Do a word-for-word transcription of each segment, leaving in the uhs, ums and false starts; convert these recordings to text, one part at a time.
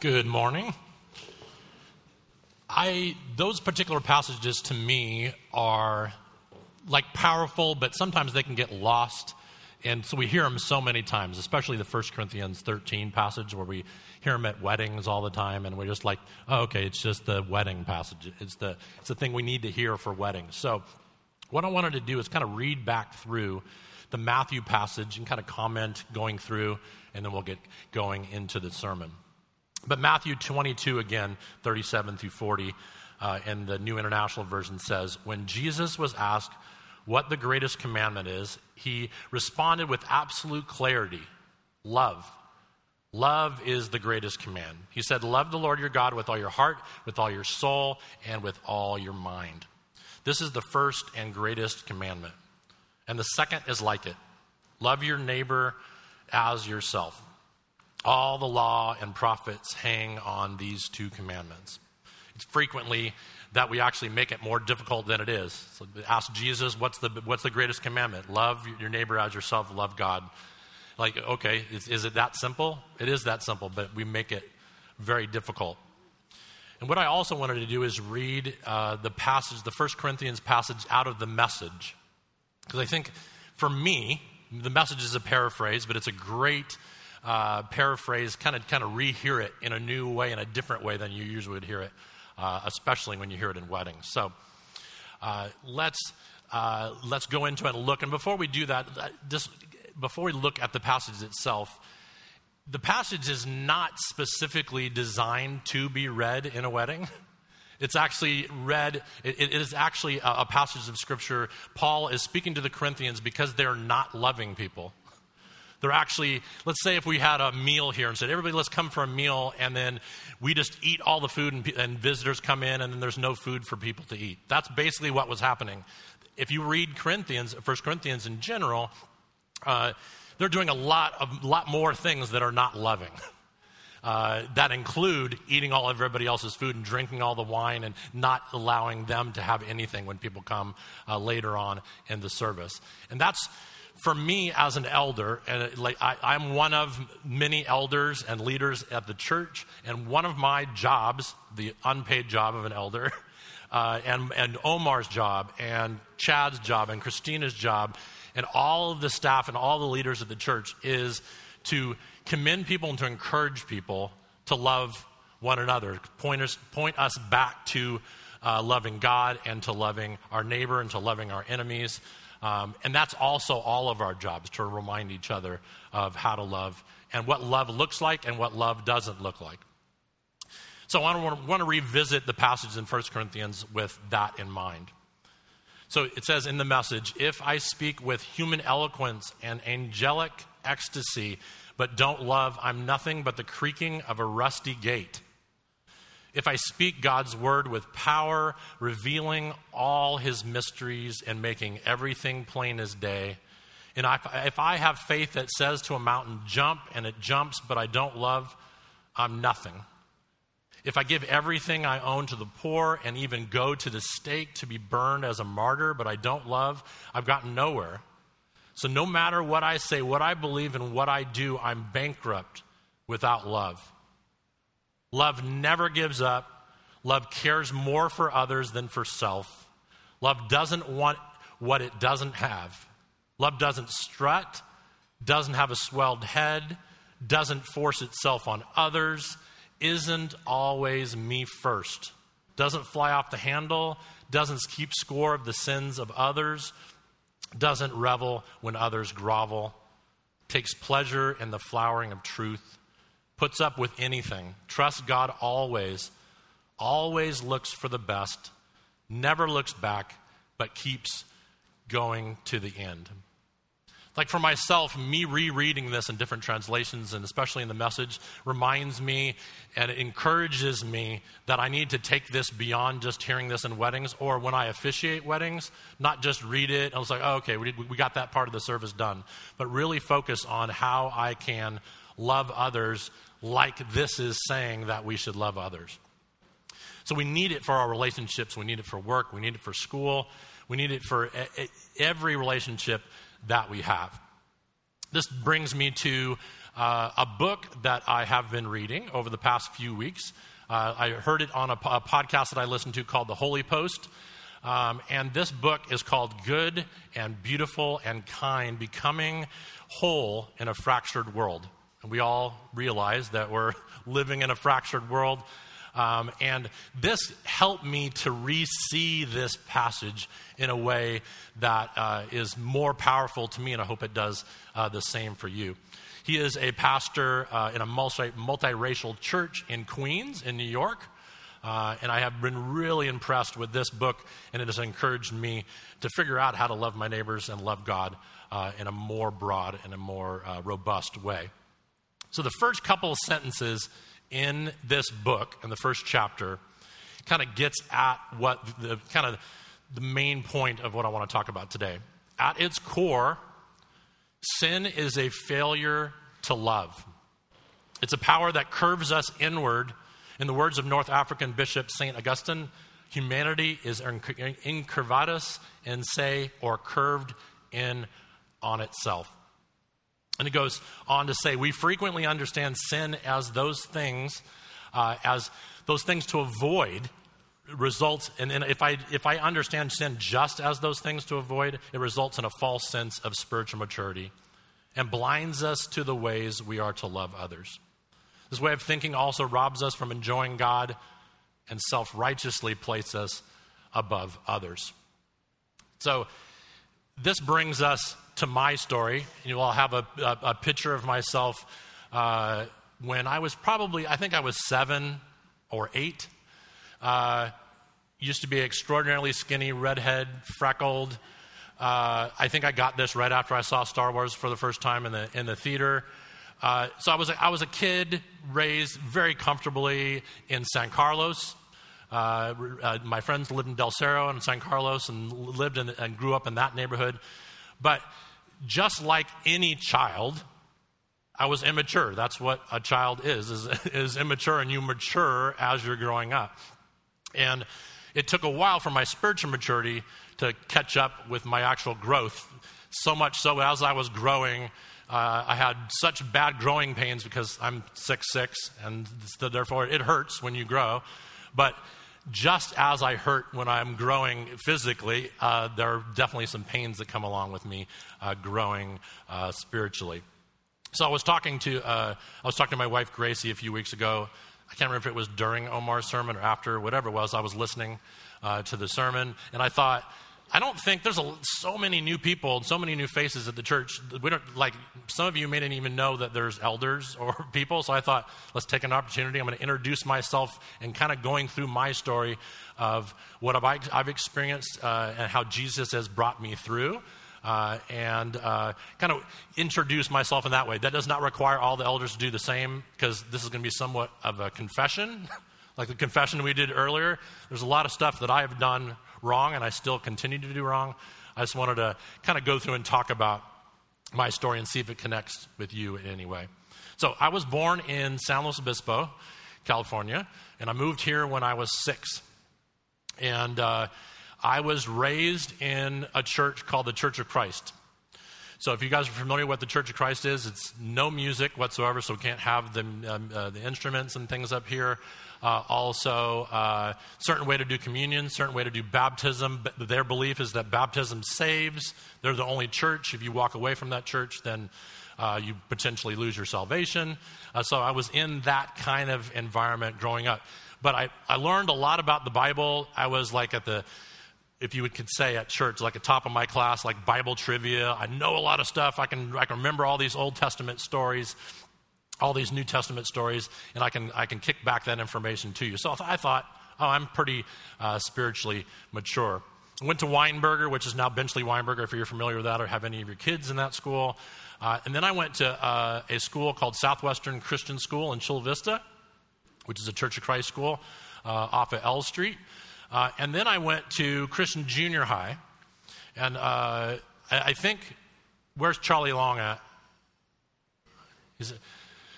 Good morning. I those particular passages to me are like powerful, but sometimes they can get lost. And so we hear them so many times, especially the First Corinthians thirteen passage where we hear them at weddings all the time. And we're just like, oh, okay, it's just the wedding passage. It's the, it's the thing we need to hear for weddings. So what I wanted to do is kind of read back through the Matthew passage and kind of comment going through, and then we'll get going into the sermon. But Matthew twenty-two, again, thirty-seven through forty, uh, in the New International Version says, when Jesus was asked what the greatest commandment is, he responded with absolute clarity, love. Love is the greatest command. He said, love the Lord your God with all your heart, with all your soul, and with all your mind. This is the first and greatest commandment. And the second is like it. Love your neighbor as yourself. All the law and prophets hang on these two commandments. It's frequently that we actually make it more difficult than it is. So ask Jesus, what's the what's the greatest commandment? Love your neighbor as yourself, love God. Like, okay, is, is it that simple? It is that simple, but we make it very difficult. And what I also wanted to do is read uh, the passage, the First Corinthians passage out of The Message. Because I think, for me, The Message is a paraphrase, but it's a great uh, paraphrase, kind of kind of rehear it in a new way, in a different way than you usually would hear it. Uh, especially when you hear it in weddings. So uh, let's uh, let's go into it and look. And before we do that, just before we look at the passage itself, the passage is not specifically designed to be read in a wedding. It's actually read, it, it is actually a, a passage of Scripture. Paul is speaking to the Corinthians because they're not loving people. They're actually, let's say if we had a meal here and said, everybody, let's come for a meal, and then we just eat all the food and, and visitors come in, and then there's no food for people to eat. That's basically what was happening. If you read Corinthians, First Corinthians in general, uh, they're doing a lot of lot more things that are not loving. Uh, that include eating all of everybody else's food and drinking all the wine and not allowing them to have anything when people come uh, later on in the service. And that's, for me as an elder, and like I, I'm one of many elders and leaders at the church, and one of my jobs, the unpaid job of an elder, uh, and, and Omar's job, and Chad's job, and Christina's job, and all of the staff and all the leaders of the church is to commend people and to encourage people to love one another, point us, point us back to uh, loving God and to loving our neighbor and to loving our enemies. Um, and that's also all of our jobs, to remind each other of how to love and what love looks like and what love doesn't look like. So I want to revisit the passage in First Corinthians with that in mind. So it says in The Message, if I speak with human eloquence and angelic ecstasy, but don't love, I'm nothing but the creaking of a rusty gate. If I speak God's word with power, revealing all his mysteries and making everything plain as day, and I, if I have faith that says to a mountain, jump, and it jumps, but I don't love, I'm nothing. If I give everything I own to the poor and even go to the stake to be burned as a martyr, but I don't love, I've gotten nowhere. So no matter what I say, what I believe, and what I do, I'm bankrupt without love. Love never gives up. Love cares more for others than for self. Love doesn't want what it doesn't have. Love doesn't strut, doesn't have a swelled head, doesn't force itself on others, isn't always me first, doesn't fly off the handle, doesn't keep score of the sins of others, doesn't revel when others grovel, takes pleasure in the flowering of truth, puts up with anything, trusts God always, always looks for the best, never looks back, but keeps going to the end. Like for myself, me rereading this in different translations, and especially in The Message, reminds me and encourages me that I need to take this beyond just hearing this in weddings, or when I officiate weddings, not just read it, and I was like, oh, okay, we, we got that part of the service done, but really focus on how I can love others like this is saying that we should love others. So we need it for our relationships. We need it for work. We need it for school. We need it for every relationship that we have. This brings me to uh, a book that I have been reading over the past few weeks. Uh, I heard it on a, a podcast that I listened to called The Holy Post. Um, and this book is called Good and Beautiful and Kind, Becoming Whole in a Fractured World. And we all realize that we're living in a fractured world. Um, and this helped me to re-see this passage in a way that uh, is more powerful to me, and I hope it does uh, the same for you. He is a pastor uh, in a multi- multiracial church in Queens, in New York. Uh, and I have been really impressed with this book, and it has encouraged me to figure out how to love my neighbors and love God uh, in a more broad and a more uh, robust way. So the first couple of sentences in this book, in the first chapter, kind of gets at what the kind of the main point of what I want to talk about today. At its core, sin is a failure to love. It's a power that curves us inward. In the words of North African Bishop Saint Augustine, humanity is incurvatus in se, or curved in on itself. And it goes on to say, we frequently understand sin as those things, uh, as those things to avoid results. And, and if I if I understand sin just as those things to avoid, it results in a false sense of spiritual maturity and blinds us to the ways we are to love others. This way of thinking also robs us from enjoying God and self-righteously places us above others. So this brings us to my story. You all have a, a, a picture of myself uh, when I was probably, I think I was seven or eight. Uh, used to be extraordinarily skinny, redhead, freckled. Uh, I think I got this right after I saw Star Wars for the first time in the in the theater. Uh, so I was a, I was a kid raised very comfortably in San Carlos. Uh, uh, my friends lived in Del Cerro and San Carlos, and lived in, and grew up in that neighborhood. But just like any child, I was immature. That's what a child is, is, is immature, and you mature as you're growing up. And it took a while for my spiritual maturity to catch up with my actual growth. So much so, as I was growing, Uh, I had such bad growing pains because I'm six foot six, and so therefore it hurts when you grow. But just as I hurt when I'm growing physically, uh, there are definitely some pains that come along with me uh, growing uh, spiritually. So I was talking to uh, I was talking to my wife Gracie a few weeks ago. I can't remember if it was during Omar's sermon or after, whatever it was. I was listening uh, to the sermon, and I thought, I don't think there's a, so many new people and so many new faces at the church. We don't like some of you may not even know that there's elders or people. So I thought, let's take an opportunity. I'm going to introduce myself and kind of going through my story of what I've, I've experienced uh, and how Jesus has brought me through, uh, and uh, kind of introduce myself in that way. That does not require all the elders to do the same, because this is going to be somewhat of a confession, like the confession we did earlier. There's a lot of stuff that I have done wrong, and I still continue to do wrong. I just wanted to kind of go through and talk about my story and see if it connects with you in any way. So I was born in San Luis Obispo, California, and I moved here when I was six. And uh, I was raised in a church called the Church of Christ. So if you guys are familiar with what the Church of Christ is, it's no music whatsoever, so we can't have the, um, uh, the instruments and things up here. Uh, also, uh, certain way to do communion, certain way to do baptism. But their belief is that baptism saves. They're the only church. If you walk away from that church, then uh, you potentially lose your salvation. Uh, so I was in that kind of environment growing up. But I, I learned a lot about the Bible. I was like at the... if you could say at church, like at top of my class, like Bible trivia. I know a lot of stuff. I can I can remember all these Old Testament stories, all these New Testament stories, and I can I can kick back that information to you. So I thought, oh, I'm pretty uh, spiritually mature. I went to Weinberger, which is now Benchley Weinberger, if you're familiar with that or have any of your kids in that school. Uh, and then I went to uh, a school called Southwestern Christian School in Chula Vista, which is a Church of Christ school uh, off of L Street. Uh, and then I went to Christian Junior High, and uh, I, I think, where's Charlie Long at? Is it,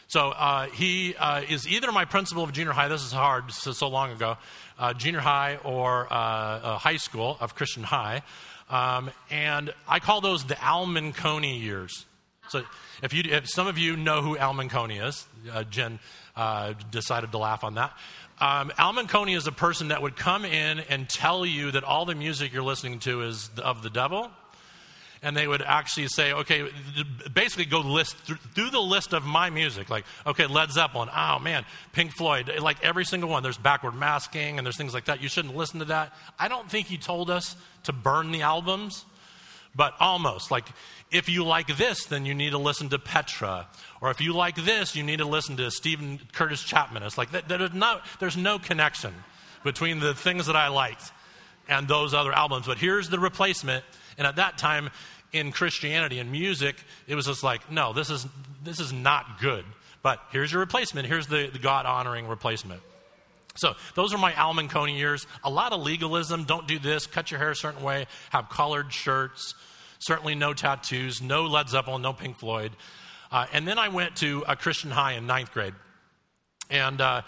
so uh, he uh, is either my principal of junior high, this is hard, so, so long ago, uh, junior high or uh, uh, high school of Christian High, um, and I call those the Almancone years. So if you, if some of you know who Al Manconi is, uh, Jen uh, decided to laugh on that. Um, Al Manconi is a person that would come in and tell you that all the music you're listening to is of the devil. And they would actually say, okay, basically go list through, through the list of my music. Like, okay, Led Zeppelin, oh man, Pink Floyd, like every single one. There's backward masking and there's things like that. You shouldn't listen to that. I don't think he told us to burn the albums, but almost. Like, if you like this, then you need to listen to Petra. Or if you like this, you need to listen to Stephen Curtis Chapman. It's like, there's no, there's no connection between the things that I liked and those other albums. But here's the replacement. And at that time, in Christianity and music, it was just like, no, this is this is not good. But here's your replacement. Here's the, the God-honoring replacement. So those are my Al Manconi years. A lot of legalism. Don't do this. Cut your hair a certain way. Have collared shirts. Certainly no tattoos. No Led Zeppelin. No Pink Floyd. Uh, and then I went to a Christian high in ninth grade, and uh,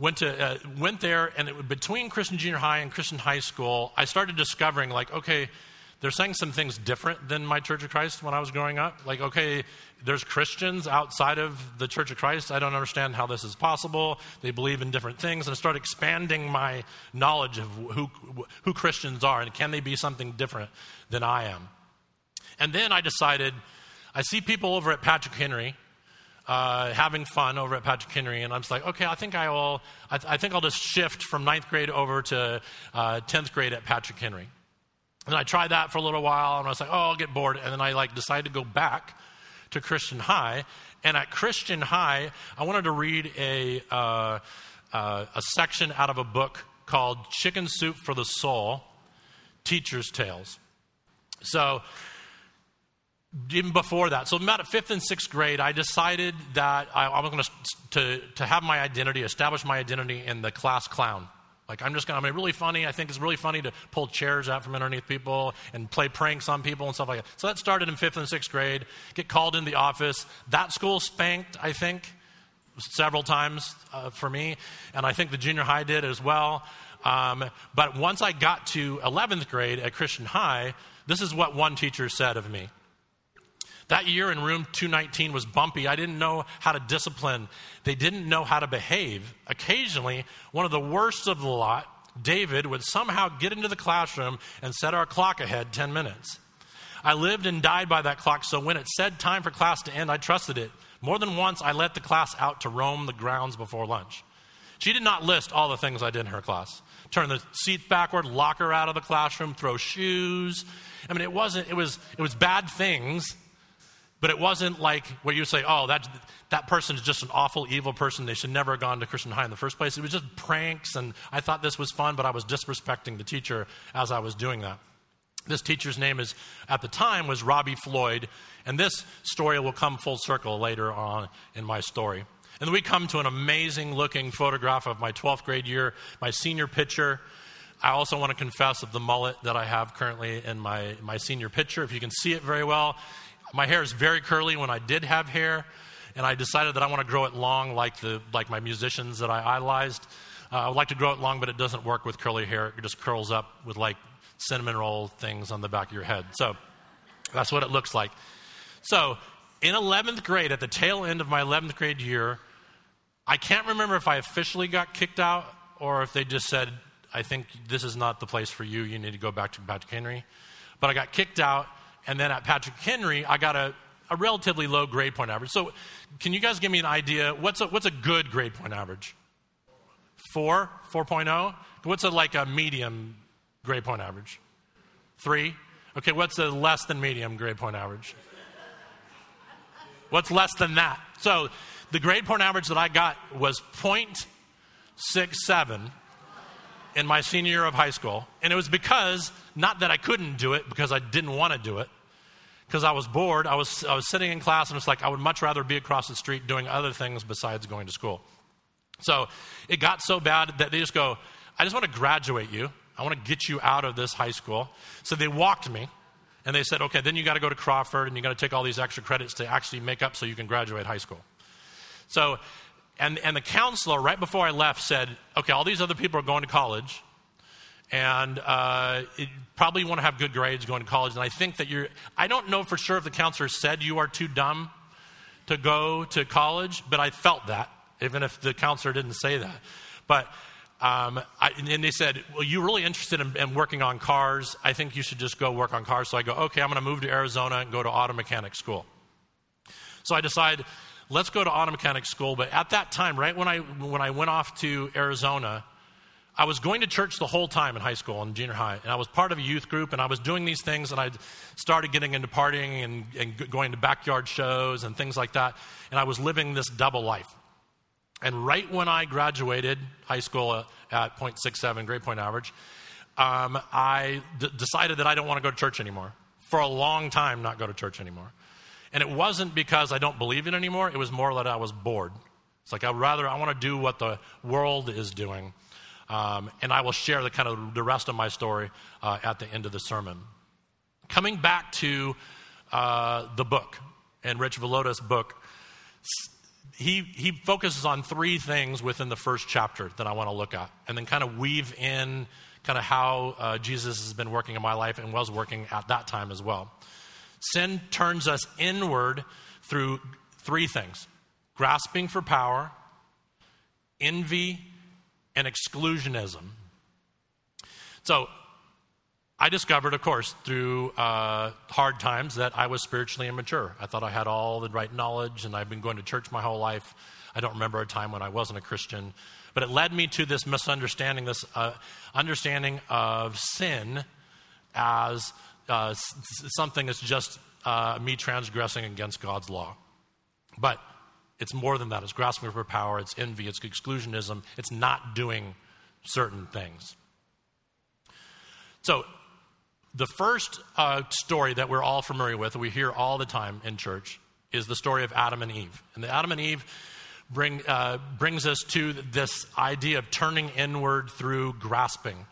went to uh, went there. And it, between Christian junior high and Christian high school, I started discovering, like, okay, they're saying some things different than my Church of Christ when I was growing up. Like, okay, there's Christians outside of the Church of Christ. I don't understand how this is possible. They believe in different things. And I started expanding my knowledge of who who Christians are and can they be something different than I am. And then I decided, I see people over at Patrick Henry uh, having fun over at Patrick Henry, and I'm just like, okay, I think I will. I, th- I think I'll just shift from ninth grade over to uh, tenth grade at Patrick Henry. And I tried that for a little while, and I was like, oh, I'll get bored. And then I like decided to go back to Christian High. And at Christian High, I wanted to read a uh, uh, a section out of a book called Chicken Soup for the Soul: Teachers' Tales. So even before that, so about fifth and sixth grade, I decided that I, I was going to to have my identity, establish my identity in the class clown. Like, I'm just going to, I'm really funny. I think it's really funny to pull chairs out from underneath people and play pranks on people and stuff like that. So that started in fifth and sixth grade, get called in the office. That school spanked, I think, several times uh, for me. And I think the junior high did as well. Um, but once I got to eleventh grade at Christian High, this is what one teacher said of me. That year in room two nineteen was bumpy. I didn't know how to discipline. They didn't know how to behave. Occasionally, one of the worst of the lot, David, would somehow get into the classroom and set our clock ahead ten minutes. I lived and died by that clock, so when it said time for class to end, I trusted it. More than once, I let the class out to roam the grounds before lunch. She did not list all the things I did in her class. Turn the seat backward, lock her out of the classroom, throw shoes. I mean, it wasn't, it was, it was bad things. But it wasn't like where you say, oh, that that person is just an awful, evil person. They should never have gone to Christian High in the first place. It was just pranks, and I thought this was fun, but I was disrespecting the teacher as I was doing that. This teacher's name is, at the time, was Robbie Floyd, and this story will come full circle later on in my story. And we come to an amazing-looking photograph of my twelfth grade year, my senior picture. I also want to confess of the mullet that I have currently in my, my senior picture. If you can see it very well, my hair is very curly when I did have hair, and I decided that I want to grow it long like the like my musicians that I idolized. Uh, I would like to grow it long, but it doesn't work with curly hair. It just curls up with like cinnamon roll things on the back of your head. So that's what it looks like. So in eleventh grade, at the tail end of my eleventh grade year, I can't remember if I officially got kicked out or if they just said, I think this is not the place for you. You need to go back to Patrick Henry. But I got kicked out. And then at Patrick Henry, I got a, a relatively low grade point average. So can you guys give me an idea? What's a, what's a good grade point average? Four? four point oh? What's a, like a medium grade point average? Three? Okay, what's a less than medium grade point average? What's less than that? So the grade point average that I got was zero point six seven in my senior year of high school. And it was because, not that I couldn't do it, because I didn't want to do it, because I was bored. I was I was sitting in class and it's like, I would much rather be across the street doing other things besides going to school. So it got so bad that they just go, I just want to graduate you. I want to get you out of this high school. So they walked me and they said, okay, then you got to go to Crawford and you got to take all these extra credits to actually make up so you can graduate high school. So And and the counselor, right before I left, said, okay, all these other people are going to college, and uh, it, probably want to have good grades going to college. And I think that you're, I don't know for sure if the counselor said you are too dumb to go to college, but I felt that, even if the counselor didn't say that. But, um, I, and they said, well, you're really interested in, in working on cars. I think you should just go work on cars. So I go, okay, I'm going to move to Arizona and go to auto mechanic school. So I decide, let's go to auto mechanic school. But at that time, right when I when I went off to Arizona, I was going to church the whole time in high school and junior high, and I was part of a youth group, and I was doing these things, and I started getting into partying and, and going to backyard shows and things like that, and I was living this double life. And right when I graduated high school at point six seven grade point average, um, I d- decided that I don't want to go to church anymore. For a long time, not go to church anymore. And it wasn't because I don't believe it anymore. It was more that I was bored. It's like, I'd rather, I want to do what the world is doing. Um, and I will share the kind of the rest of my story uh, at the end of the sermon. Coming back to uh, the book and Rich Velota's book, he he focuses on three things within the first chapter that I want to look at, and then kind of weave in kind of how uh, Jesus has been working in my life and was working at that time as well. Sin turns us inward through three things: grasping for power, envy, and exclusionism. So I discovered, of course, through uh, hard times that I was spiritually immature. I thought I had all the right knowledge, and I've been going to church my whole life. I don't remember a time when I wasn't a Christian. But it led me to this misunderstanding, this uh, understanding of sin as Uh, something that's just uh, me transgressing against God's law. But it's more than that. It's grasping for power, it's envy, it's exclusionism, it's not doing certain things. So the first uh, story that we're all familiar with, we hear all the time in church, is the story of Adam and Eve. And the Adam and Eve bring uh, brings us to this idea of turning inward through grasping.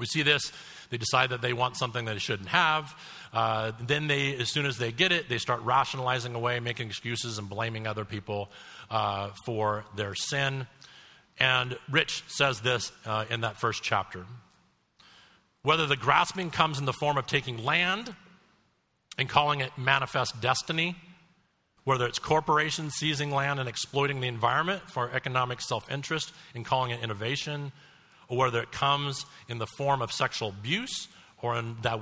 We see this. They decide that they want something that they shouldn't have. Uh, then they, as soon as they get it, they start rationalizing away, making excuses, and blaming other people uh, for their sin. And Rich says this uh, in that first chapter. Whether the grasping comes in the form of taking land and calling it manifest destiny, whether it's corporations seizing land and exploiting the environment for economic self-interest and calling it innovation, or whether it comes in the form of sexual abuse or in that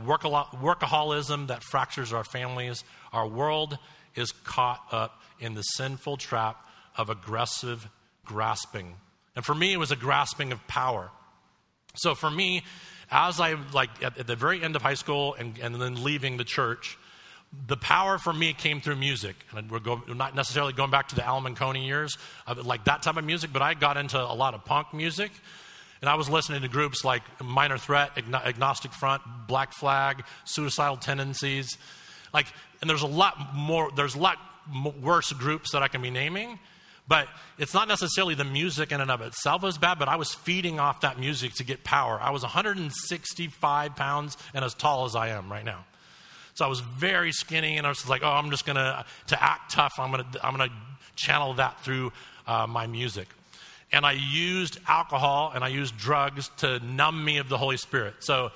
workaholism that fractures our families, our world is caught up in the sinful trap of aggressive grasping. And for me, it was a grasping of power. So for me, as I, like at, at the very end of high school and, and then leaving the church, the power for me came through music. And we're, go, we're not necessarily going back to the Al Monconi years, of, like that type of music, but I got into a lot of punk music. And I was listening to groups like Minor Threat, Agnostic Front, Black Flag, Suicidal Tendencies. Like, and there's a lot more, there's a lot worse groups that I can be naming, but it's not necessarily the music in and of itself is bad, but I was feeding off that music to get power. I was one hundred sixty-five pounds and as tall as I am right now. So I was very skinny, and I was like, oh, I'm just gonna, to act tough, I'm gonna, I'm gonna channel that through uh, my music. And I used alcohol and I used drugs to numb me of the Holy Spirit. So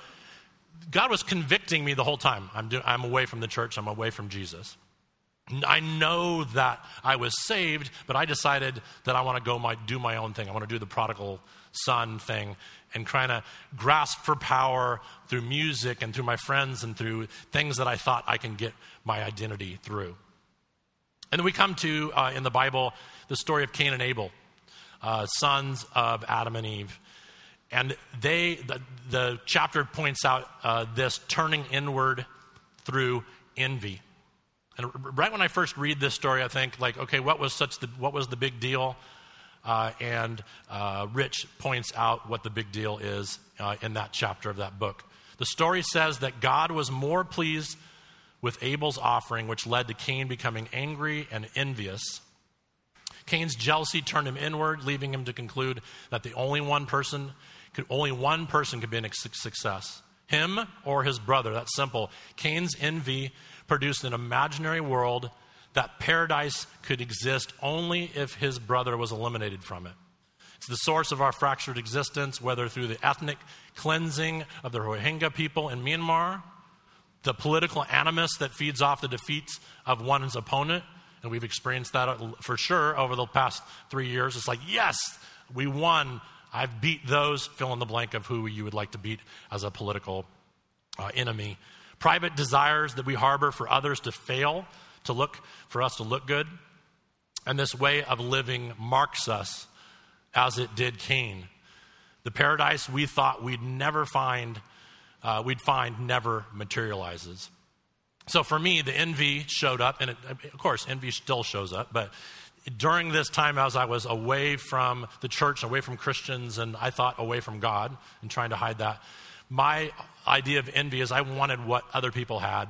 God was convicting me the whole time. I'm do, I'm away from the church. I'm away from Jesus. I know that I was saved, but I decided that I want to go my do my own thing. I want to do the prodigal son thing and trying to grasp for power through music and through my friends and through things that I thought I can get my identity through. And then we come to, uh, in the Bible, the story of Cain and Abel. Uh, sons of Adam and Eve. And they, the, the chapter points out uh, this turning inward through envy. And right when I first read this story, I think like, okay, what was such the, what was the big deal? Uh, and uh, Rich points out what the big deal is uh, in that chapter of that book. The story says that God was more pleased with Abel's offering, which led to Cain becoming angry and envious. Cain's jealousy turned him inward, leaving him to conclude that the only one person could only one person could be a success, him or his brother. That's simple. Cain's envy produced an imaginary world that paradise could exist only if his brother was eliminated from it. It's the source of our fractured existence, whether through the ethnic cleansing of the Rohingya people in Myanmar, the political animus that feeds off the defeats of one's opponent, and we've experienced that for sure over the past three years. It's like, yes, we won. I've beat those, fill in the blank of who you would like to beat as a political uh, enemy. Private desires that we harbor for others to fail, to look, for us to look good. And this way of living marks us as it did Cain. The paradise we thought we'd never find, uh, we'd find never materializes. So for me, the envy showed up, and it, of course, envy still shows up, but during this time as I was away from the church, away from Christians, and I thought away from God and trying to hide that, my idea of envy is I wanted what other people had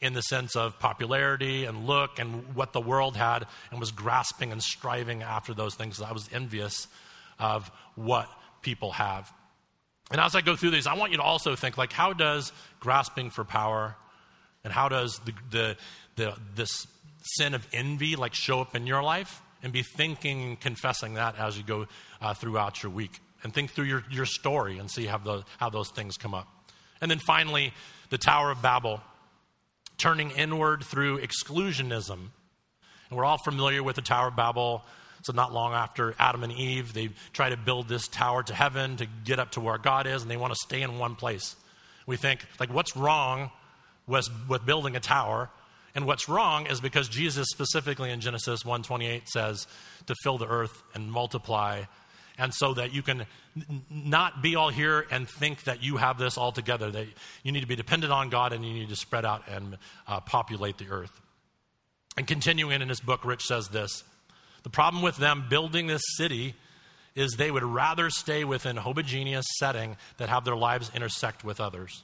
in the sense of popularity and look and what the world had, and was grasping and striving after those things. I was envious of what people have. And as I go through these, I want you to also think, like, how does grasping for power and how does the, the, the this sin of envy like show up in your life, and be thinking and confessing that as you go uh, throughout your week, and think through your, your story and see how those, how those things come up. And then finally, the Tower of Babel, turning inward through exclusionism. And we're all familiar with the Tower of Babel. So not long after Adam and Eve, they try to build this tower to heaven to get up to where God is, and they want to stay in one place. We think, like, what's wrong with, with building a tower? And what's wrong is because Jesus specifically in Genesis one twenty-eight says to fill the earth and multiply, and so that you can n- not be all here and think that you have this all together, that you need to be dependent on God and you need to spread out and uh, populate the earth. And continuing in his book, Rich says this: the problem with them building this city is they would rather stay within a homogeneous setting than have their lives intersect with others.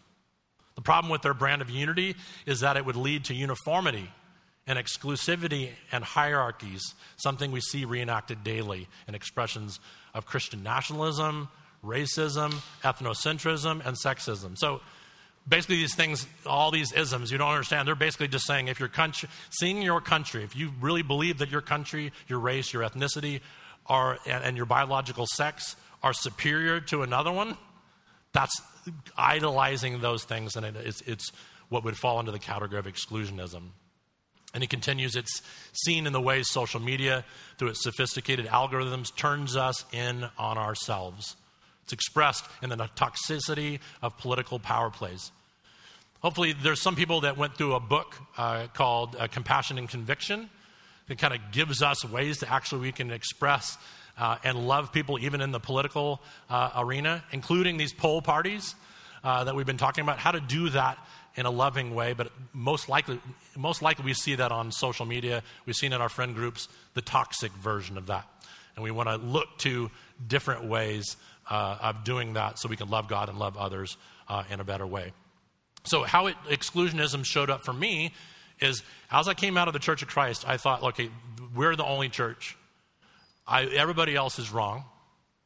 The problem with their brand of unity is that it would lead to uniformity and exclusivity and hierarchies, something we see reenacted daily in expressions of Christian nationalism, racism, ethnocentrism, and sexism. So basically these things, all these isms, you don't understand. They're basically just saying if your country, seeing your country, if you really believe that your country, your race, your ethnicity, are, and, and your biological sex are superior to another one, that's idolizing those things, and it, it's, it's what would fall under the category of exclusionism. And he continues, it's seen in the way social media, through its sophisticated algorithms, turns us in on ourselves. It's expressed in the toxicity of political power plays. Hopefully, there's some people that went through a book uh, called uh, Compassion and Conviction that kind of gives us ways to actually we can express Uh, and love people even in the political uh, arena, including these poll parties uh, that we've been talking about, how to do that in a loving way. But most likely, most likely we see that on social media. We've seen in our friend groups the toxic version of that. And we want to look to different ways uh, of doing that so we can love God and love others uh, in a better way. So how it, exclusionism showed up for me is, as I came out of the Church of Christ, I thought, okay, we're the only church. I, everybody else is wrong.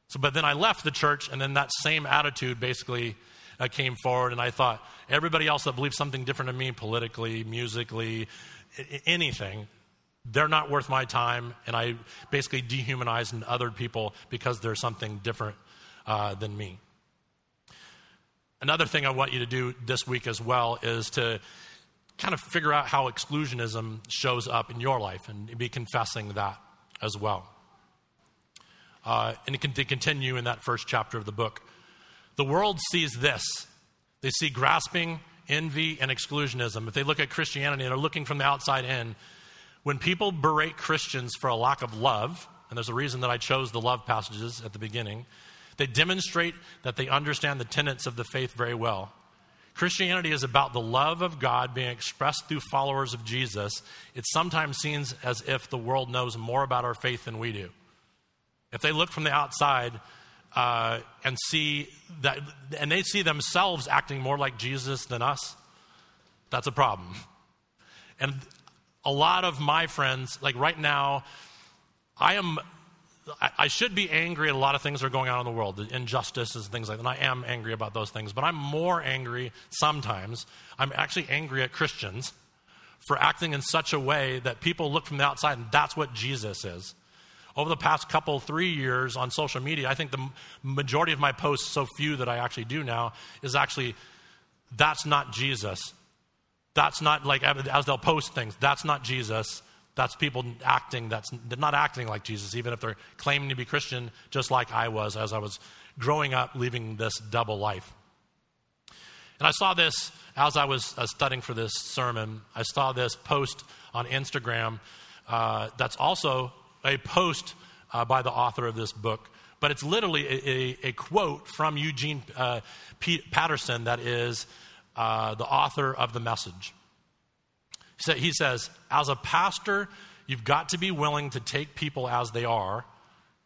So, but then I left the church, and then that same attitude basically uh, came forward, and I thought, everybody else that believes something different than me, politically, musically, I- anything, they're not worth my time, and I basically dehumanized other people because they're something different uh, than me. Another thing I want you to do this week as well is to kind of figure out how exclusionism shows up in your life and be confessing that as well. Uh, and it can continue in that first chapter of the book. The world sees this. They see grasping, envy, and exclusionism. If they look at Christianity, they're looking from the outside in. When people berate Christians for a lack of love, and there's a reason that I chose the love passages at the beginning, they demonstrate that they understand the tenets of the faith very well. Christianity is about the love of God being expressed through followers of Jesus. It sometimes seems as if the world knows more about our faith than we do. If they look from the outside uh, and see that, and they see themselves acting more like Jesus than us, that's a problem. And a lot of my friends, like right now, I am, I, I should be angry at a lot of things that are going on in the world, the injustices and things like that. And I am angry about those things, but I'm more angry sometimes. I'm actually angry at Christians for acting in such a way that people look from the outside and that's what Jesus is. Over the past couple, three years on social media, I think the majority of my posts, so few that I actually do now, is actually, that's not Jesus. That's not, like, as they'll post things, that's not Jesus. That's people acting, that's they're not acting like Jesus, even if they're claiming to be Christian, just like I was as I was growing up, living this double life. And I saw this as I was uh, studying for this sermon. I saw this post on Instagram uh, that's also a post uh, by the author of this book, but it's literally a, a, a quote from Eugene uh, P- Patterson that is uh, the author of The Message. So he says, as a pastor, you've got to be willing to take people as they are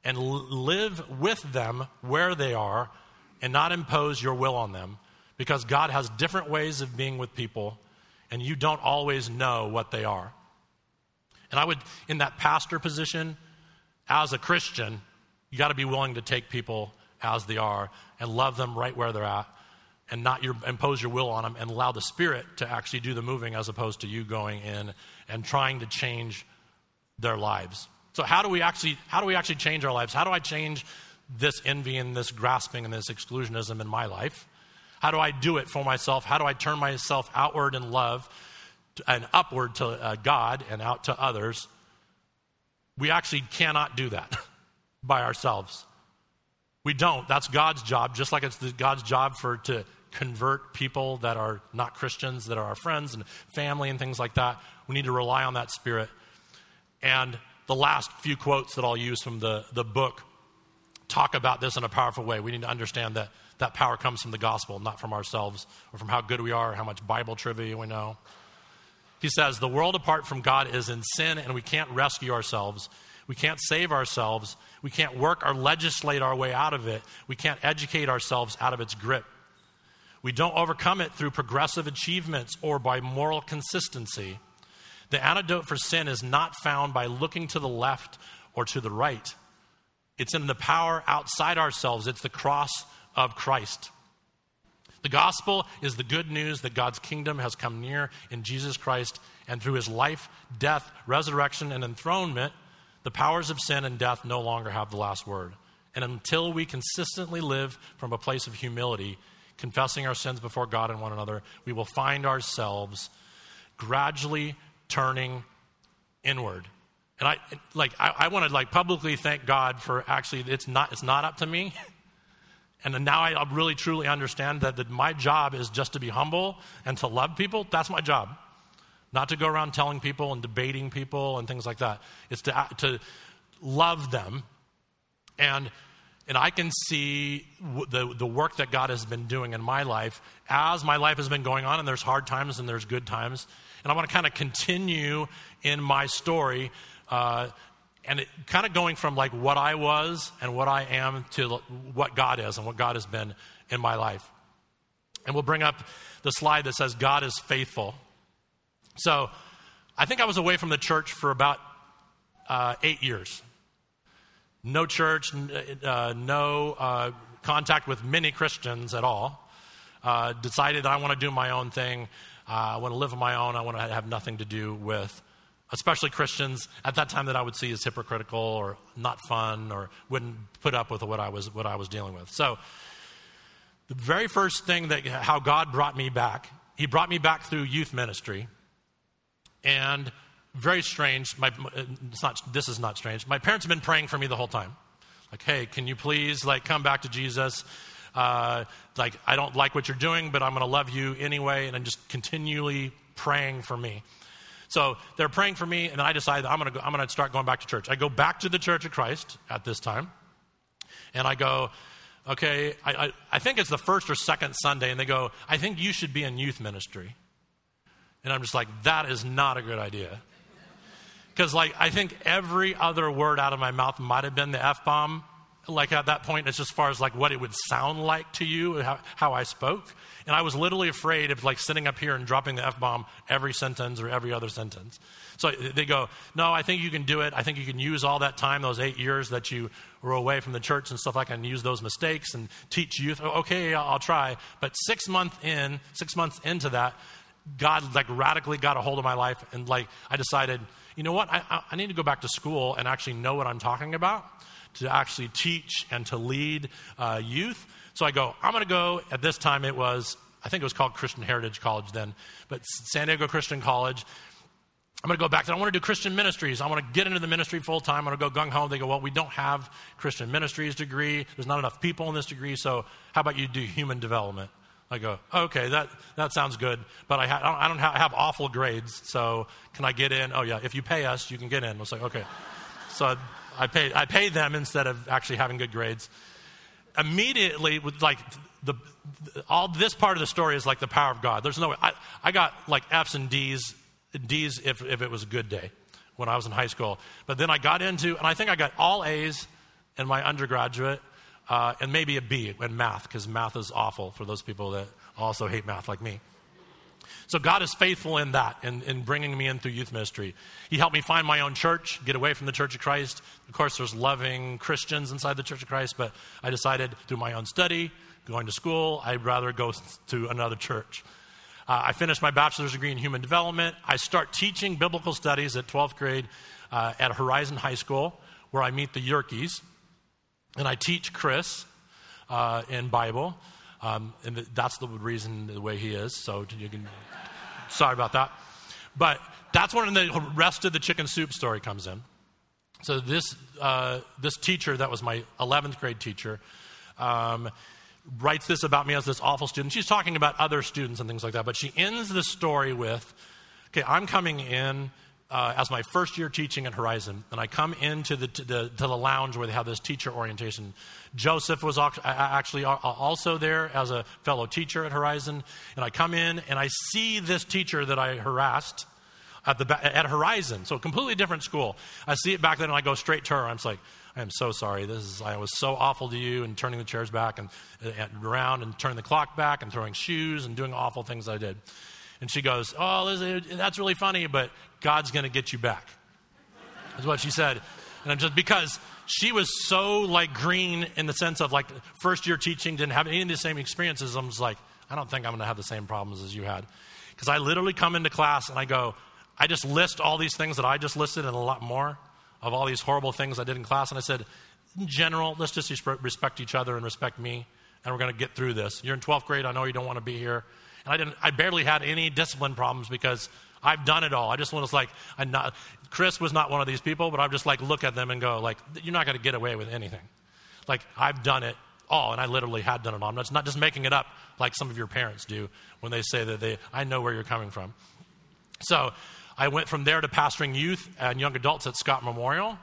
and l- live with them where they are and not impose your will on them, because God has different ways of being with people and you don't always know what they are. And I would, in that pastor position, as a Christian, you got to be willing to take people as they are and love them right where they're at, and not your, impose your will on them, and allow the Spirit to actually do the moving, as opposed to you going in and trying to change their lives. So how do we actually how do we actually change our lives? How do I change this envy and this grasping and this exclusionism in my life? How do I do it for myself? How do I turn myself outward in love and upward to uh, God and out to others? We actually cannot do that by ourselves. We don't. That's God's job, just like it's God's job for to convert people that are not Christians, that are our friends and family and things like that. We need to rely on that Spirit. And the last few quotes that I'll use from the, the book talk about this in a powerful way. We need to understand that that power comes from the gospel, not from ourselves or from how good we are, or how much Bible trivia we know. He says, the world apart from God is in sin, and we can't rescue ourselves. We can't save ourselves. We can't work or legislate our way out of it. We can't educate ourselves out of its grip. We don't overcome it through progressive achievements or by moral consistency. The antidote for sin is not found by looking to the left or to the right. It's in the power outside ourselves. It's the cross of Christ. The gospel is the good news that God's kingdom has come near in Jesus Christ, and through his life, death, resurrection, and enthronement, the powers of sin and death no longer have the last word. And until we consistently live from a place of humility, confessing our sins before God and one another, we will find ourselves gradually turning inward. And I like I, I want to like publicly thank God for actually it's not it's not up to me. And now I really truly understand that, that my job is just to be humble and to love people. That's my job. Not to go around telling people and debating people and things like that. It's to to love them, and and I can see the the work that God has been doing in my life as my life has been going on. And there's hard times and there's good times, and I want to kind of continue in my story, uh, and it, kind of going from like what I was and what I am to what God is and what God has been in my life. And we'll bring up the slide that says God is faithful. So I think I was away from the church for about uh, eight years. No church, uh, no uh, contact with many Christians at all. Uh, decided that I want to do my own thing. Uh, I want to live on my own. I want to have nothing to do with, especially Christians at that time, that I would see as hypocritical or not fun or wouldn't put up with what I was what I was dealing with. So the very first thing that how God brought me back, he brought me back through youth ministry. And very strange, my, it's not, this is not strange. My parents have been praying for me the whole time. Like, hey, can you please like come back to Jesus? Uh, like, I don't like what you're doing, but I'm going to love you anyway. And I'm just continually praying for me. So they're praying for me, and I decided I'm going to I'm going to start going back to church. I go back to the Church of Christ at this time, and I go, okay, I, I, I think it's the first or second Sunday, and they go, I think you should be in youth ministry. And I'm just like, that is not a good idea. Because like, I think every other word out of my mouth might have been the F-bomb. Like at that point, it's just as far as like what it would sound like to you, how, how I spoke. And I was literally afraid of like sitting up here and dropping the F-bomb every sentence or every other sentence. So they go, no, I think you can do it. I think you can use all that time, those eight years that you were away from the church and stuff like that, and use those mistakes and teach youth. Okay, I'll try. But six months in, six months into that, God like radically got a hold of my life, and like I decided, you know what, I, I need to go back to school and actually know what I'm talking about, to actually teach and to lead uh, youth. So I go, I'm going to go, at this time it was, I think it was called Christian Heritage College then, but San Diego Christian College. I'm going to go back to, I want to do Christian ministries. I want to get into the ministry full time. I'm going to go gung ho. They go, well, we don't have Christian ministries degree. There's not enough people in this degree. So how about you do human development? I go, okay, that, that sounds good, but I, ha- I don't, I don't ha- have awful grades, so can I get in? Oh yeah, if you pay us, you can get in. I was like, okay. So I, I paid I paid them instead of actually having good grades. Immediately, with like the, the all this part of the story is like the power of God. There's no way. I, I got like F's and D's, D's if, if it was a good day when I was in high school. But then I got into, and I think I got all A's in my undergraduate, Uh, and maybe a B in math, because math is awful for those people that also hate math like me. So God is faithful in that, in, in bringing me in through youth ministry. He helped me find my own church, get away from the Church of Christ. Of course, there's loving Christians inside the Church of Christ, but I decided through my own study, going to school, I'd rather go to another church. Uh, I finished my bachelor's degree in human development. I start teaching biblical studies at twelfth grade uh, at Horizon High School, where I meet the Yerkes. And I teach Chris uh, in Bible, um, and that's the reason the way he is. So you can, sorry about that. But that's when the rest of the chicken soup story comes in. So this uh, this teacher, that was my eleventh grade teacher, um, writes this about me as this awful student. She's talking about other students and things like that, but she ends the story with, okay, I'm coming in Uh, as my first year teaching at Horizon, and I come into the to, the to the lounge where they have this teacher orientation. Joseph was actually also there as a fellow teacher at Horizon, and I come in and I see this teacher that I harassed at the at Horizon, so a completely different school. I see it back then, and I go straight to her. I'm just like, I am so sorry. This is I was so awful to you, and turning the chairs back and, and around, and turning the clock back, and throwing shoes, and doing awful things I did. And she goes, oh, Liz, that's really funny, but God's going to get you back, is what she said. And I'm just, because she was so like green in the sense of like first year teaching, didn't have any of the same experiences. I'm just like, I don't think I'm going to have the same problems as you had. Because I literally come into class and I go, I just list all these things that I just listed and a lot more of all these horrible things I did in class. And I said, in general, let's just respect each other and respect me. And we're going to get through this. You're in twelfth grade. I know you don't want to be here. And I didn't. I barely had any discipline problems because I've done it all. I just was like, I'm not. Chris was not one of these people, but I'm just like, look at them and go, like, you're not going to get away with anything. Like I've done it all, and I literally had done it all. It's not just making it up like some of your parents do when they say that they. I know where you're coming from. So I went from there to pastoring youth and young adults at Scott Memorial,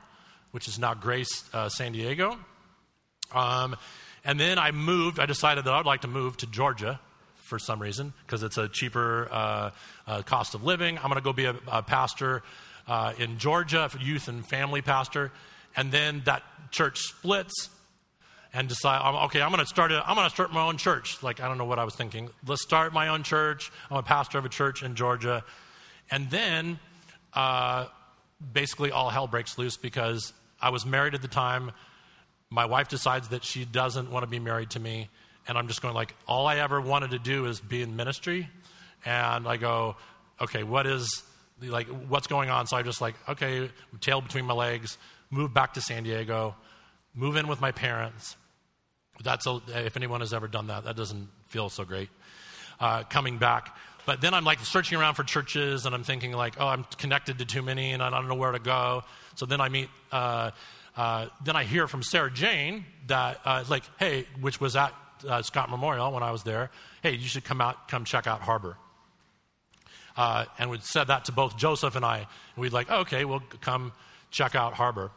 which is now Grace uh, San Diego. Um, and then I moved. I decided that I'd like to move to Georgia. For some reason, because it's a cheaper uh, uh, cost of living. I'm going to go be a, a pastor uh, in Georgia, a youth and family pastor. And then that church splits and decide, okay, I'm going to start. A, I'm going to start my own church. Like I don't know what I was thinking. Let's start my own church. I'm a pastor of a church in Georgia, and then uh, basically all hell breaks loose because I was married at the time. My wife decides that she doesn't want to be married to me. And I'm just going like, all I ever wanted to do is be in ministry. And I go, okay, what is, like, what's going on? So I just like, okay, tail between my legs, move back to San Diego, move in with my parents. That's, a, if anyone has ever done that, that doesn't feel so great uh, coming back. But then I'm like searching around for churches and I'm thinking like, oh, I'm connected to too many and I don't know where to go. So then I meet... Uh, uh, then I hear from Sarah Jane that uh, like, hey, which was at, Uh, Scott Memorial when I was there, hey, you should come out, come check out Harbor. Uh, and we said that to both Joseph and I. And we'd like, oh, okay, we'll come check out Harbor.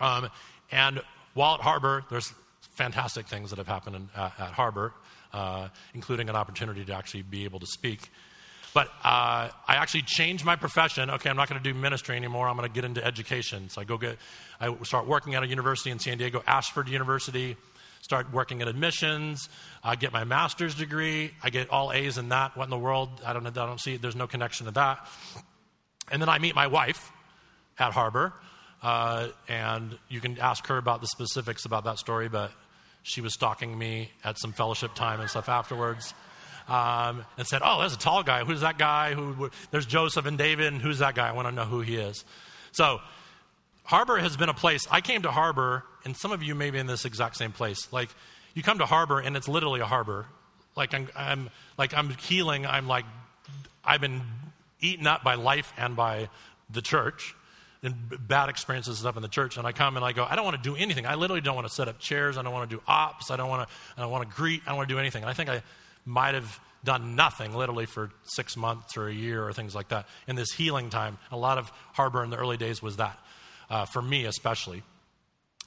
Um, and while at Harbor, there's fantastic things that have happened in, uh, at Harbor, uh, including an opportunity to actually be able to speak. But uh, I actually changed my profession. Okay, I'm not going to do ministry anymore. I'm going to get into education. So I go get, I start working at a university in San Diego, Ashford University. Start working at admissions. I get my master's degree. I get all A's in that. What in the world? I don't know. I don't see it. There's no connection to that. And then I meet my wife at Harbor. Uh, and you can ask her about the specifics about that story, but she was stalking me at some fellowship time and stuff afterwards. um, and said, oh, there's a tall guy. Who's that guy? Who, who? There's Joseph and David, and who's that guy? I want to know who he is. So Harbor has been a place. I came to Harbor, and some of you may be in this exact same place. Like, you come to Harbor, and it's literally a harbor. Like, I'm, I'm like I'm healing. I'm like, I've been eaten up by life and by the church, and bad experiences and stuff in the church. And I come and I go, I don't want to do anything. I literally don't want to set up chairs. I don't want to do ops. I don't want to, I don't want to greet. I don't want to do anything. And I think I might have done nothing literally for six months or a year or things like that. In this healing time, a lot of Harbor in the early days was that, uh, for me especially.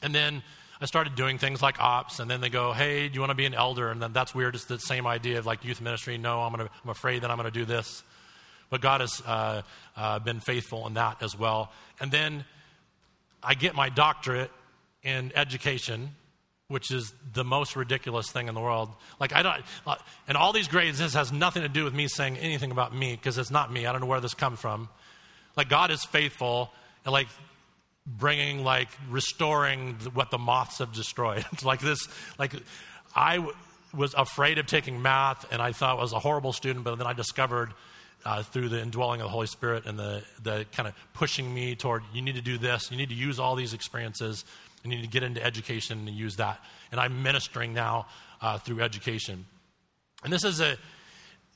And then I started doing things like ops, and then they go, hey, do you want to be an elder? And then that's weird. It's the same idea of like youth ministry. No, I'm gonna, I'm afraid that I'm going to do this. But God has uh, uh, been faithful in that as well. And then I get my doctorate in education, which is the most ridiculous thing in the world. Like I don't, uh, and all these grades, this has nothing to do with me saying anything about me, because it's not me. I don't know where this comes from. Like God is faithful, and like bringing, like restoring what the moths have destroyed. Like this, like I w- was afraid of taking math, and I thought I was a horrible student, but then I discovered. Uh, through the indwelling of the Holy Spirit and the, the kind of pushing me toward, you need to do this, you need to use all these experiences, and you need to get into education and use that. And I'm ministering now uh, through education. And this is a,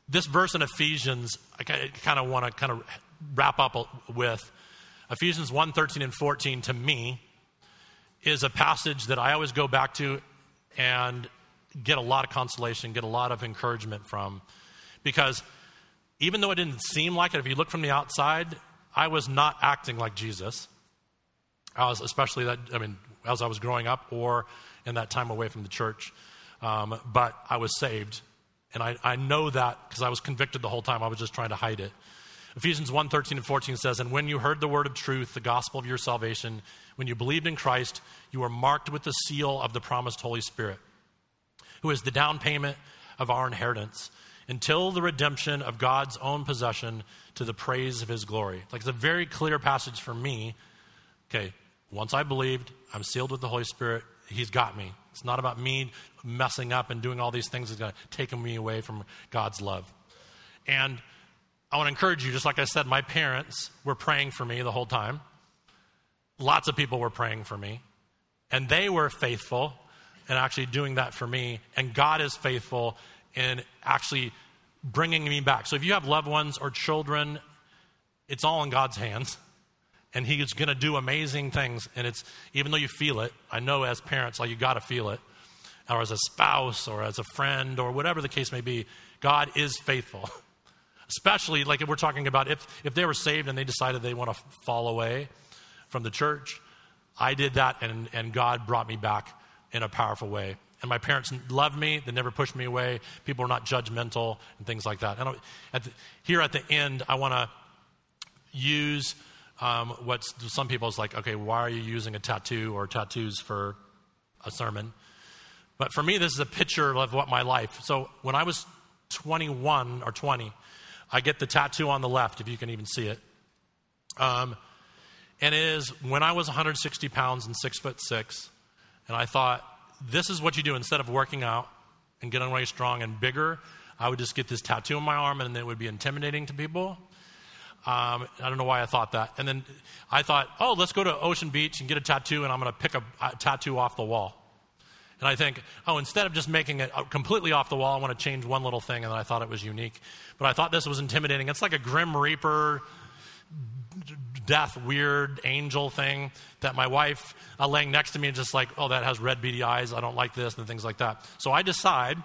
this verse in Ephesians, I kind of want to kind of wrap up with. Ephesians one, thirteen and fourteen to me is a passage that I always go back to and get a lot of consolation, get a lot of encouragement from, because even though it didn't seem like it, if you look from the outside, I was not acting like Jesus. I was, especially that, I mean, as I was growing up or in that time away from the church. Um, but I was saved. And I, I know that because I was convicted the whole time. I was just trying to hide it. Ephesians one, thirteen and fourteen says, and when you heard the word of truth, the gospel of your salvation, when you believed in Christ, you were marked with the seal of the promised Holy Spirit, who is the down payment of our inheritance, until the redemption of God's own possession to the praise of his glory. Like it's a very clear passage for me. Okay, once I believed, I'm sealed with the Holy Spirit. He's got me. It's not about me messing up and doing all these things that's going to take me away from God's love. And I want to encourage you, just like I said, my parents were praying for me the whole time. Lots of people were praying for me. And they were faithful in actually doing that for me. And God is faithful and actually bringing me back. So if you have loved ones or children, it's all in God's hands. And he is going to do amazing things. And it's, even though you feel it, I know as parents, like you got to feel it. Or as a spouse or as a friend or whatever the case may be, God is faithful. Especially like if we're talking about if, if they were saved and they decided they want to fall away from the church. I did that and, and God brought me back in a powerful way. And my parents loved me. They never pushed me away. People are not judgmental and things like that. And at the, here at the end, I want to use um, what some people is like, okay, why are you using a tattoo or tattoos for a sermon? But for me, this is a picture of what my life. So when I was twenty-one or twenty, I get the tattoo on the left, if you can even see it. Um, and it is when I was one hundred sixty pounds and six foot six, and I thought, this is what you do. Instead of working out and getting really strong and bigger, I would just get this tattoo on my arm, and it would be intimidating to people. Um, I don't know why I thought that. And then I thought, oh, let's go to Ocean Beach and get a tattoo, and I'm going to pick a, a tattoo off the wall. And I think, oh, instead of just making it completely off the wall, I want to change one little thing, and I thought it was unique. But I thought this was intimidating. It's like a Grim Reaper, death, weird angel thing that my wife uh, laying next to me just like, oh, that has red beady eyes. I don't like this and things like that. So I decide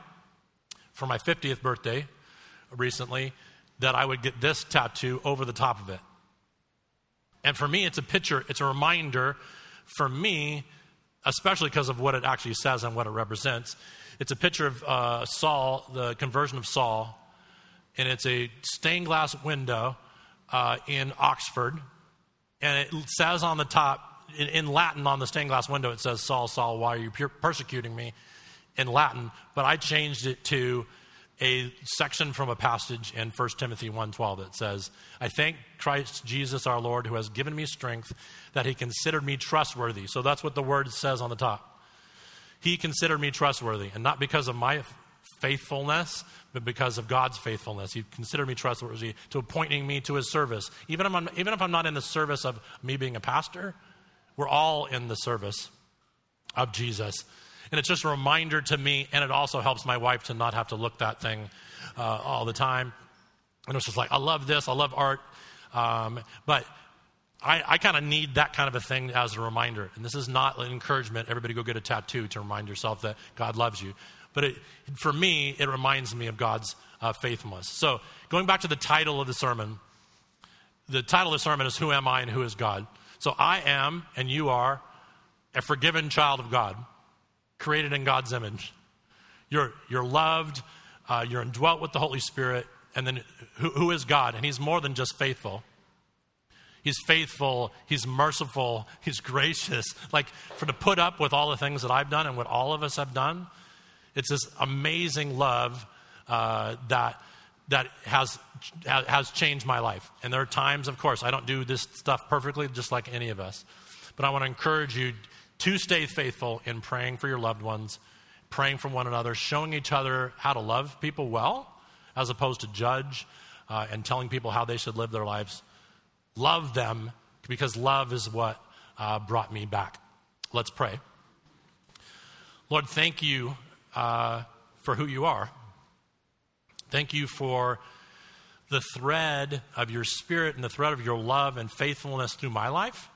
for my fiftieth birthday recently that I would get this tattoo over the top of it. And for me, it's a picture. It's a reminder for me, especially because of what it actually says and what it represents. It's a picture of uh, Saul, the conversion of Saul. And it's a stained glass window uh, in Oxford. And it says on the top, in, in Latin on the stained glass window, it says, Saul, Saul, why are you per- persecuting me? In Latin. But I changed it to a section from a passage in First Timothy one twelve that says, I thank Christ Jesus our Lord who has given me strength that he considered me trustworthy. So that's what the word says on the top. He considered me trustworthy. And not because of my faithfulness, but because of God's faithfulness. He considered me trustworthy to appointing me to his service. Even if I'm, even if I'm not in the service of me being a pastor, we're all in the service of Jesus. And it's just a reminder to me, and it also helps my wife to not have to look that thing uh, all the time. And it's just like, I love this, I love art, um, but I, I kind of need that kind of a thing as a reminder. And this is not an encouragement, everybody go get a tattoo to remind yourself that God loves you. But it, for me, it reminds me of God's uh, faithfulness. So going back to the title of the sermon, the title of the sermon is Who Am I and Who Is God? So I am, and you are, a forgiven child of God, created in God's image. You're you're loved, uh, you're indwelt with the Holy Spirit, and then who, who is God? And he's more than just faithful. He's faithful, he's merciful, he's gracious. Like, for to put up with all the things that I've done and what all of us have done, it's this amazing love uh, that that has has changed my life. And there are times, of course, I don't do this stuff perfectly, just like any of us. But I want to encourage you to stay faithful in praying for your loved ones, praying for one another, showing each other how to love people well, as opposed to judge uh, and telling people how they should live their lives. Love them, because love is what uh, brought me back. Let's pray. Lord, thank you Uh, for who you are. Thank you for the thread of your spirit and the thread of your love and faithfulness through my life.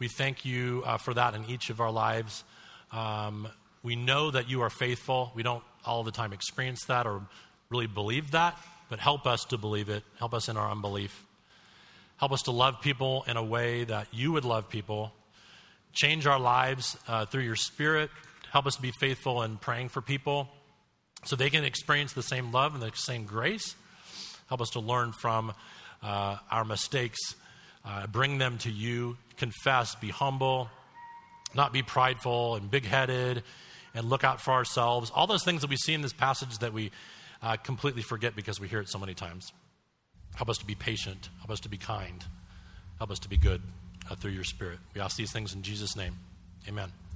We thank you uh, for that in each of our lives. Um, we know that you are faithful. We don't all the time experience that or really believe that, but help us to believe it. Help us in our unbelief. Help us to love people in a way that you would love people. Change our lives uh, through your spirit. Help us to be faithful in praying for people so they can experience the same love and the same grace. Help us to learn from uh, our mistakes. Uh, bring them to you. Confess. Be humble. Not be prideful and big-headed and look out for ourselves. All those things that we see in this passage that we uh, completely forget because we hear it so many times. Help us to be patient. Help us to be kind. Help us to be good uh, through your spirit. We ask these things in Jesus' name. Amen.